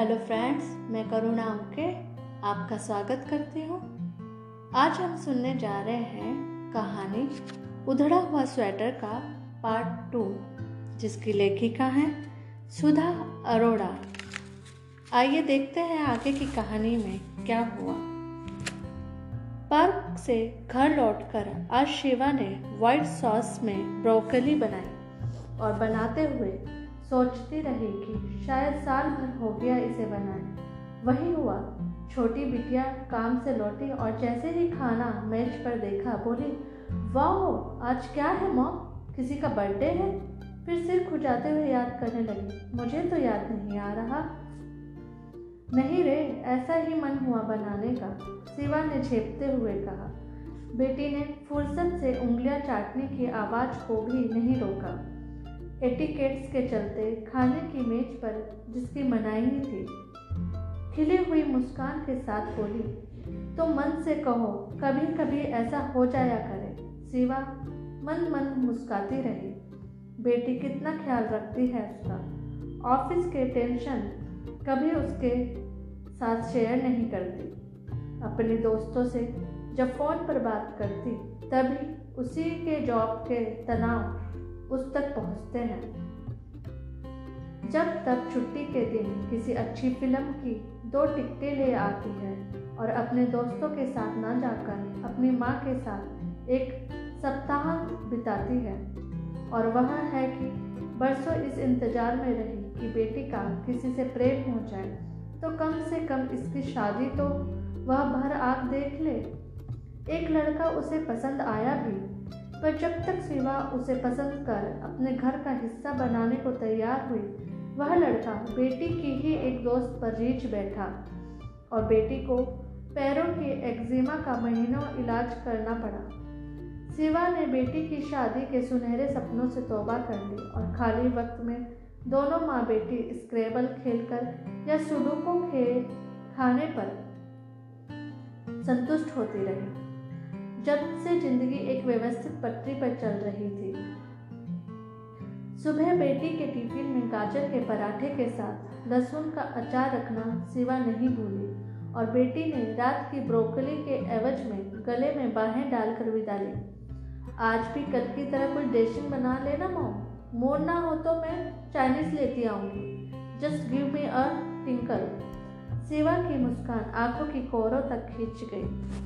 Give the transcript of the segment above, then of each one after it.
Hello friends, मैं करुणा के आपका स्वागत करती हूँ। आज हम सुनने जा रहे हैं कहानी उधड़ा हुआ स्वेटर का पार्ट 2, जिसकी लेखिका हैं सुधा अरोड़ा। आइए देखते हैं आगे की कहानी में क्या हुआ। पार्क से घर लौटकर आज शिवा ने व्हाइट सॉस में ब्रोकली बनाई और बनाते हुए सोचती रही कि शायद साल भर हो गया इसे बनाए। वही हुआ, छोटी बिटिया काम से लौटी और जैसे ही खाना मेज पर देखा बोली, वाह आज क्या है मॉम, किसी का बर्थडे है। फिर सिर खुजाते हुए याद करने लगी, मुझे तो याद नहीं आ रहा। नहीं रे, ऐसा ही मन हुआ बनाने का, शिवा ने झेपते हुए कहा। बेटी ने फुर्सत से उंगलियां चाटने की आवाज़ को भी नहीं रोका। एटिकेट्स के चलते खाने की मेज पर जिसकी मनाही थी, खिली हुई मुस्कान के साथ बोली, तो मन से कहो कभी कभी ऐसा हो जाया करे। शिवा मन मन मुस्काती रही। बेटी कितना ख्याल रखती है उसका। ऑफिस के टेंशन कभी उसके साथ शेयर नहीं करती। अपने दोस्तों से जब फ़ोन पर बात करती तभी उसी के जॉब के तनाव उस तक पहुंचते हैं। जब तक छुट्टी के दिन किसी अच्छी फिल्म की 2 टिकटें ले आती है और अपने दोस्तों के साथ ना जाकर अपनी माँ के साथ एक सप्ताह बिताती है। और वह है कि बरसों इस इंतजार में रही कि बेटी का किसी से प्रेम हो जाए तो कम से कम इसकी शादी तो वह भर आँख देख ले। एक लड़का उसे पसंद आया भी, पर जब तक शिवा उसे पसंद कर अपने घर का हिस्सा बनाने को तैयार हुई, वह लड़का बेटी की ही एक दोस्त पर रीछ बैठा और बेटी को पैरों के एक्जिमा का महीनों इलाज करना पड़ा। शिवा ने बेटी की शादी के सुनहरे सपनों से तौबा कर ली और खाली वक्त में दोनों माँ बेटी स्क्रैबल खेलकर या सुडोकू खेल खाने पर संतुष्ट होती रही। जब से जिंदगी एक व्यवस्थित पटरी पर चल रही थी। सुबह बेटी के टिफिन में गाजर के पराठे के साथ लहसुन का अचार रखना शिवा नहीं भूली और बेटी ने रात की ब्रोकली के एवज में गले में बाहें डालकर विदा ली। आज भी कल की तरह कोई ड्रेसिंग बना लेना मॉम, मोड़ ना हो तो मैं चाइनीज लेती आऊँगी। Just give me a tinkle. Shiva की मुस्कान आंखों की कोरों तक खींच गई।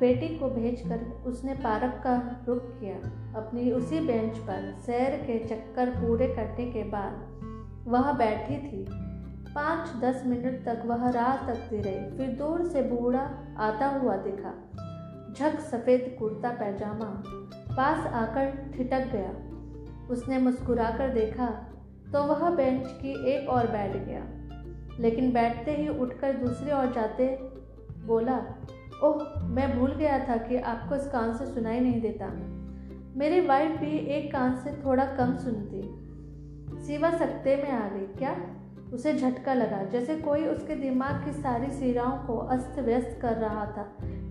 बेटी को भेजकर उसने पार्क का रुख किया। अपनी उसी बेंच पर सैर के चक्कर पूरे करने के बाद वह बैठी थी। 5-10 मिनट तक वह राह तकती रही। फिर दूर से बूढ़ा आता हुआ दिखा, झक सफ़ेद कुर्ता पैजामा। पास आकर ठिठक गया। उसने मुस्कुराकर देखा तो वह बेंच की एक और बैठ गया, लेकिन बैठते ही उठकर दूसरी ओर जाते बोला, ओह मैं भूल गया था कि आपको इस कान से सुनाई नहीं देता। मेरी वाइफ भी एक कान से थोड़ा कम सुनती। शिवा सकते में आ गई। क्या? उसे झटका लगा, जैसे कोई उसके दिमाग की सारी सिराओं को अस्त व्यस्त कर रहा था।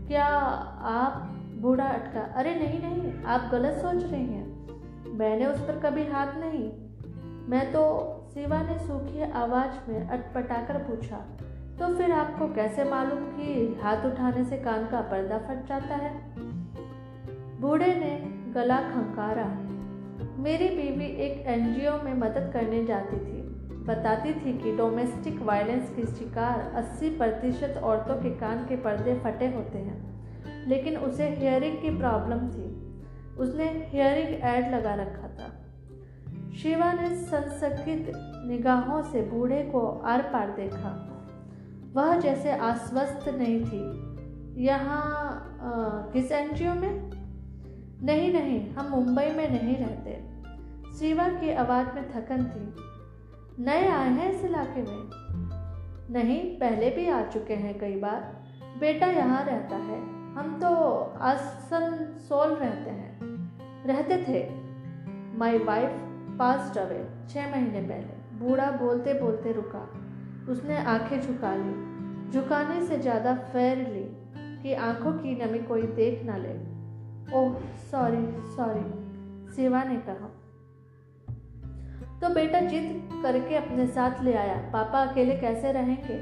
क्या आप? बूढ़ा अटका। अरे नहीं, आप गलत सोच रही हैं, मैंने उस पर कभी हाथ नहीं। मैं तो, शिवा ने सूखी आवाज़ में अटपटाकर पूछा, तो फिर आपको कैसे मालूम कि हाथ उठाने से कान का पर्दा फट जाता है? बूढ़े ने गला खंकारा। मेरी बीवी एक एनजीओ में मदद करने जाती थी। बताती थी कि डोमेस्टिक वायलेंस की शिकार 80% औरतों के कान के पर्दे फटे होते हैं, लेकिन उसे हियरिंग की प्रॉब्लम थी। उसने हियरिंग एड लगा रखा था। शिवा ने संसकित निगाहों से बूढ़े को आर पार देखा। वह जैसे आश्वस्त नहीं थी। यहाँ किस एनजीओ में? नहीं, हम मुंबई में नहीं रहते। शिवा की आवाज़ में थकन थी। नए आए हैं इस इलाके में? नहीं, पहले भी आ चुके हैं कई बार। बेटा यहाँ रहता है, हम तो आसनसोल रहते थे। माई वाइफ पास्ड अवे 6 महीने पहले। बूढ़ा बोलते बोलते रुका। उसने आंखें झुका ली, झुकाने से ज़्यादा फेर ली कि आंखों की नमी कोई देख ना ले। ओह सॉरी, शिवा ने कहा। तो बेटा जिद करके अपने साथ ले आया। पापा अकेले कैसे रहेंगे,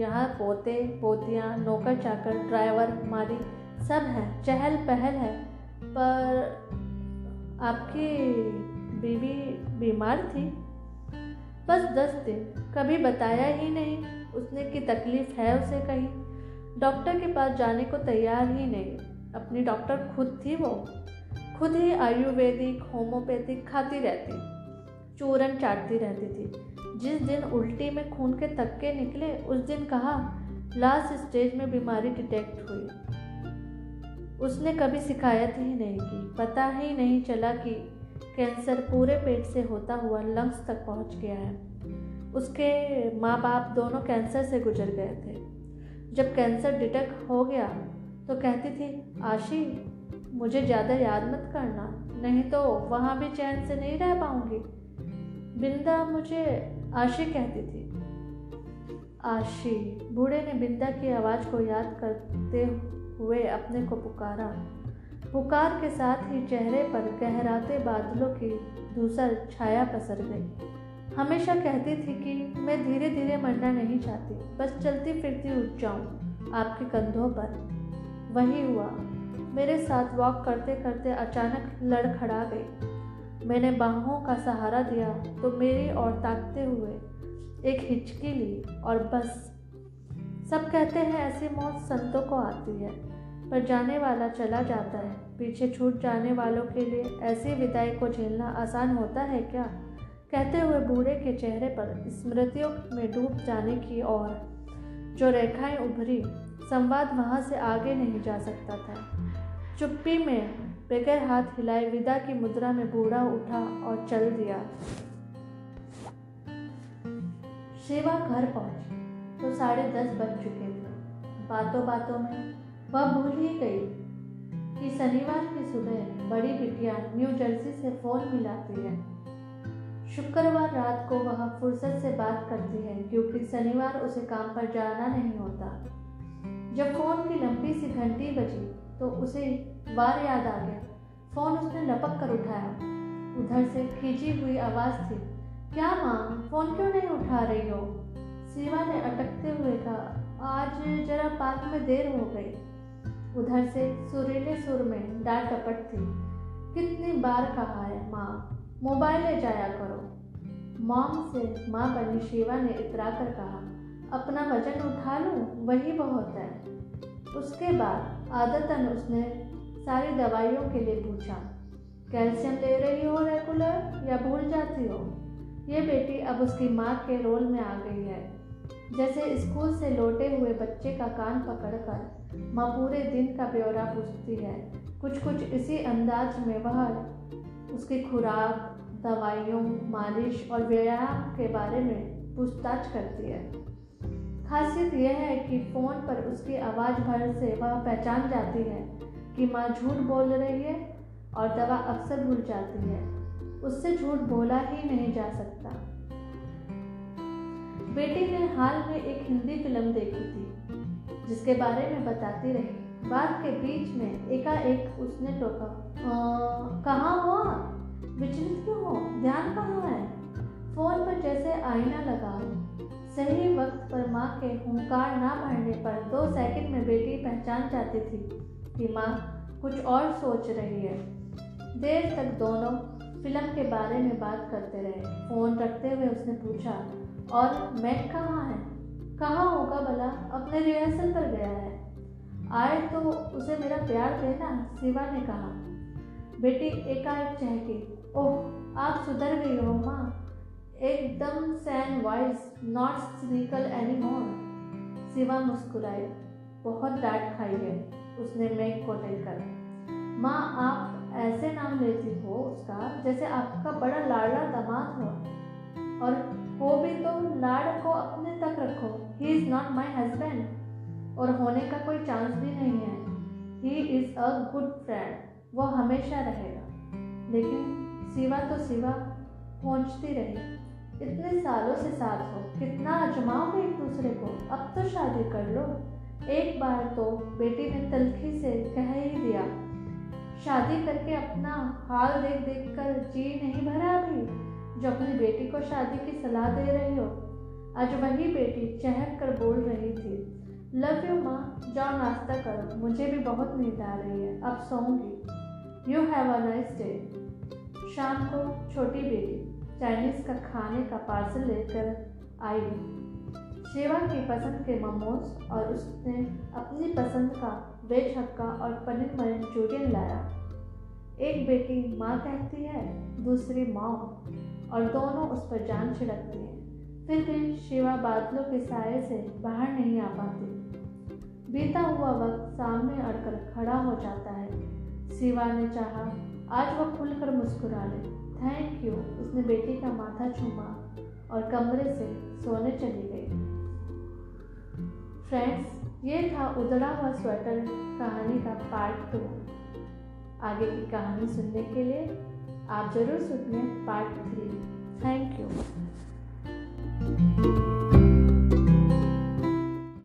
यहाँ पोते पोतियाँ, नौकर चाकर, ड्राइवर, हमारी सब है, चहल पहल है। पर आपकी बीवी बीमार थी बस 10 दिन, कभी बताया ही नहीं उसने कि तकलीफ है उसे कहीं। डॉक्टर के पास जाने को तैयार ही नहीं, अपनी डॉक्टर खुद थी वो, खुद ही आयुर्वेदिक होम्योपैथिक खाती रहती, चूरन चाटती रहती थी। जिस दिन उल्टी में खून के तक्के निकले उस दिन कहा लास्ट स्टेज में बीमारी डिटेक्ट हुई। उसने कभी शिकायत ही नहीं की, पता ही नहीं चला कि कैंसर पूरे पेट से होता हुआ लंग्स तक पहुंच गया है। उसके माँ बाप दोनों कैंसर से गुजर गए थे। जब कैंसर डिटेक्ट हो गया तो कहती थी आशी मुझे ज़्यादा याद मत करना, नहीं तो वहाँ भी चैन से नहीं रह पाऊँगी। बिंदा मुझे आशी कहती थी। आशी, बूढ़े ने बिंदा की आवाज़ को याद करते हुए अपने को पुकारा। पुकार के साथ ही चेहरे पर गहराते बादलों की धूसर छाया पसर गई। हमेशा कहती थी कि मैं धीरे धीरे मरना नहीं चाहती, बस चलती फिरती उठ जाऊँ आपके कंधों पर। वही हुआ, मेरे साथ वॉक करते करते अचानक लड़खड़ा गई। मैंने बाहों का सहारा दिया तो मेरी ओर ताकते हुए एक हिचकी ली और बस। सब कहते हैं ऐसी मौत संतों को आती है, पर जाने वाला चला जाता है। पीछे छूट जाने वालों के लिए ऐसी विदाई को झेलना आसान होता है क्या, कहते हुए बूढ़े के चेहरे पर स्मृतियों में डूब जाने की ओर जो रेखाएं उभरी, संवाद वहाँ से आगे नहीं जा सकता था। चुप्पी में बगैर हाथ हिलाए विदा की मुद्रा में बूढ़ा उठा और चल दिया। शिवा घर पहुंची तो 10:30 बज चुके थे। बातों बातों में वह भूल ही गई कि शनिवार की सुबह बड़ी बिटिया न्यू जर्सी से फोन मिलाती है। शुक्रवार रात को वह फुर्सत से बात करती है क्योंकि शनिवार उसे काम पर जाना नहीं होता। जब फोन की लंबी सी घंटी बजी तो उसे बार याद आ गया। फ़ोन उसने लपक कर उठाया। उधर से खींची हुई आवाज़ थी, क्या माँ फ़ोन क्यों नहीं उठा रही हो? सीमा ने अटकते हुए कहा, आज जरा पार्क में देर हो गई। उधर से सुरीले सुर में डांट डपट थी, कितनी बार कहा है माँ मोबाइल ले जाया करो। मॉम से माँ बनी शिवा ने इतरा कर कहा, अपना वजन उठा लूँ वही बहुत है। उसके बाद आदतन उसने सारी दवाइयों के लिए पूछा, कैल्शियम ले रही हो रेगुलर या भूल जाती हो? ये बेटी अब उसकी माँ के रोल में आ गई है, जैसे स्कूल से लौटे हुए बच्चे का कान पकड़कर माँ पूरे दिन का ब्यौरा पूछती है। कुछ कुछ इसी अंदाज में वह उसकी खुराक, दवाइयों, मालिश और व्यायाम के बारे में पूछताछ करती है। खासियत यह है कि फ़ोन पर उसकी आवाज़ भर से वह पहचान जाती है कि माँ झूठ बोल रही है और दवा अक्सर भूल जाती है, उससे झूठ बोला ही नहीं जा सकता। बेटी ने हाल में एक हिंदी फिल्म देखी थी जिसके बारे में बताती रही। बात के बीच में एकाएक उसने टोका, कहाँ हो आप, विचलित क्यों हो, ध्यान कहाँ है? फ़ोन पर जैसे आईना लगा हो। सही वक्त पर माँ के हुंकार ना भरने पर 2 सेकंड में बेटी पहचान जाती थी कि माँ कुछ और सोच रही है। देर तक दोनों फिल्म के बारे में बात करते रहे। फ़ोन रखते हुए उसने पूछा, और मैट कहाँ है? कहाँ होगा भला, अपने रिहर्सल पर गया है। आए तो उसे मेरा प्यार देना, शिवा ने कहा। बेटी एकाएक चहकी, ओह आप सुधर गई हो माँ, एकदम sane voice, not cynical anymore. Shiva मुस्कुराई, बहुत डांट खाई है उसने मैक को लेकर। माँ आप ऐसे नाम लेती हो उसका जैसे आपका बड़ा लाडला दामाद हो, और हो भी तो लाड को अपने तक रखो। He is not my husband, और होने का कोई चांस भी नहीं है। He is a good friend, वो हमेशा रहेगा। लेकिन शिवा तो शिवा पहुँचती रही, इतने सालों से साथ हो, कितना आजमाओगे एक दूसरे को, अब तो शादी कर लो। एक बार तो बेटी ने तलखी से कह ही दिया, शादी करके अपना हाल देख देख कर जी नहीं भरा अभी, जो अपनी बेटी को शादी की सलाह दे रही हो। आज वही बेटी चहक कर बोल रही थी, लव यू माँ, जाओ नाश्ता करो, मुझे भी बहुत नींद आ रही है, अब सोऊंगी, you have a nice day. शाम को छोटी बेटी चाइनीज़ का खाने का पार्सल लेकर आई। शिवा की पसंद के मोमोज और उसने अपनी पसंद का वेज हक्का और पनीर मंचूरियन लाया। एक बेटी माँ कहती है, दूसरी माँ, और दोनों उस पर जान छिड़कती हैं। फिर भी शिवा बादलों के साये से बाहर नहीं आ पाती। बीता हुआ वक्त सामने अड़कर खड़ा हो जाता है। शिवा ने चाहा आज वह खुलकर मुस्कुरा ले। थैंक यू, उसने बेटी का माथा चूमा और कमरे से सोने चली गई। फ्रेंड्स, ये था उधड़ा हुआ स्वेटर कहानी का पार्ट 2। आगे की कहानी सुनने के लिए आप ज़रूर सुनिए पार्ट 3। Thank you.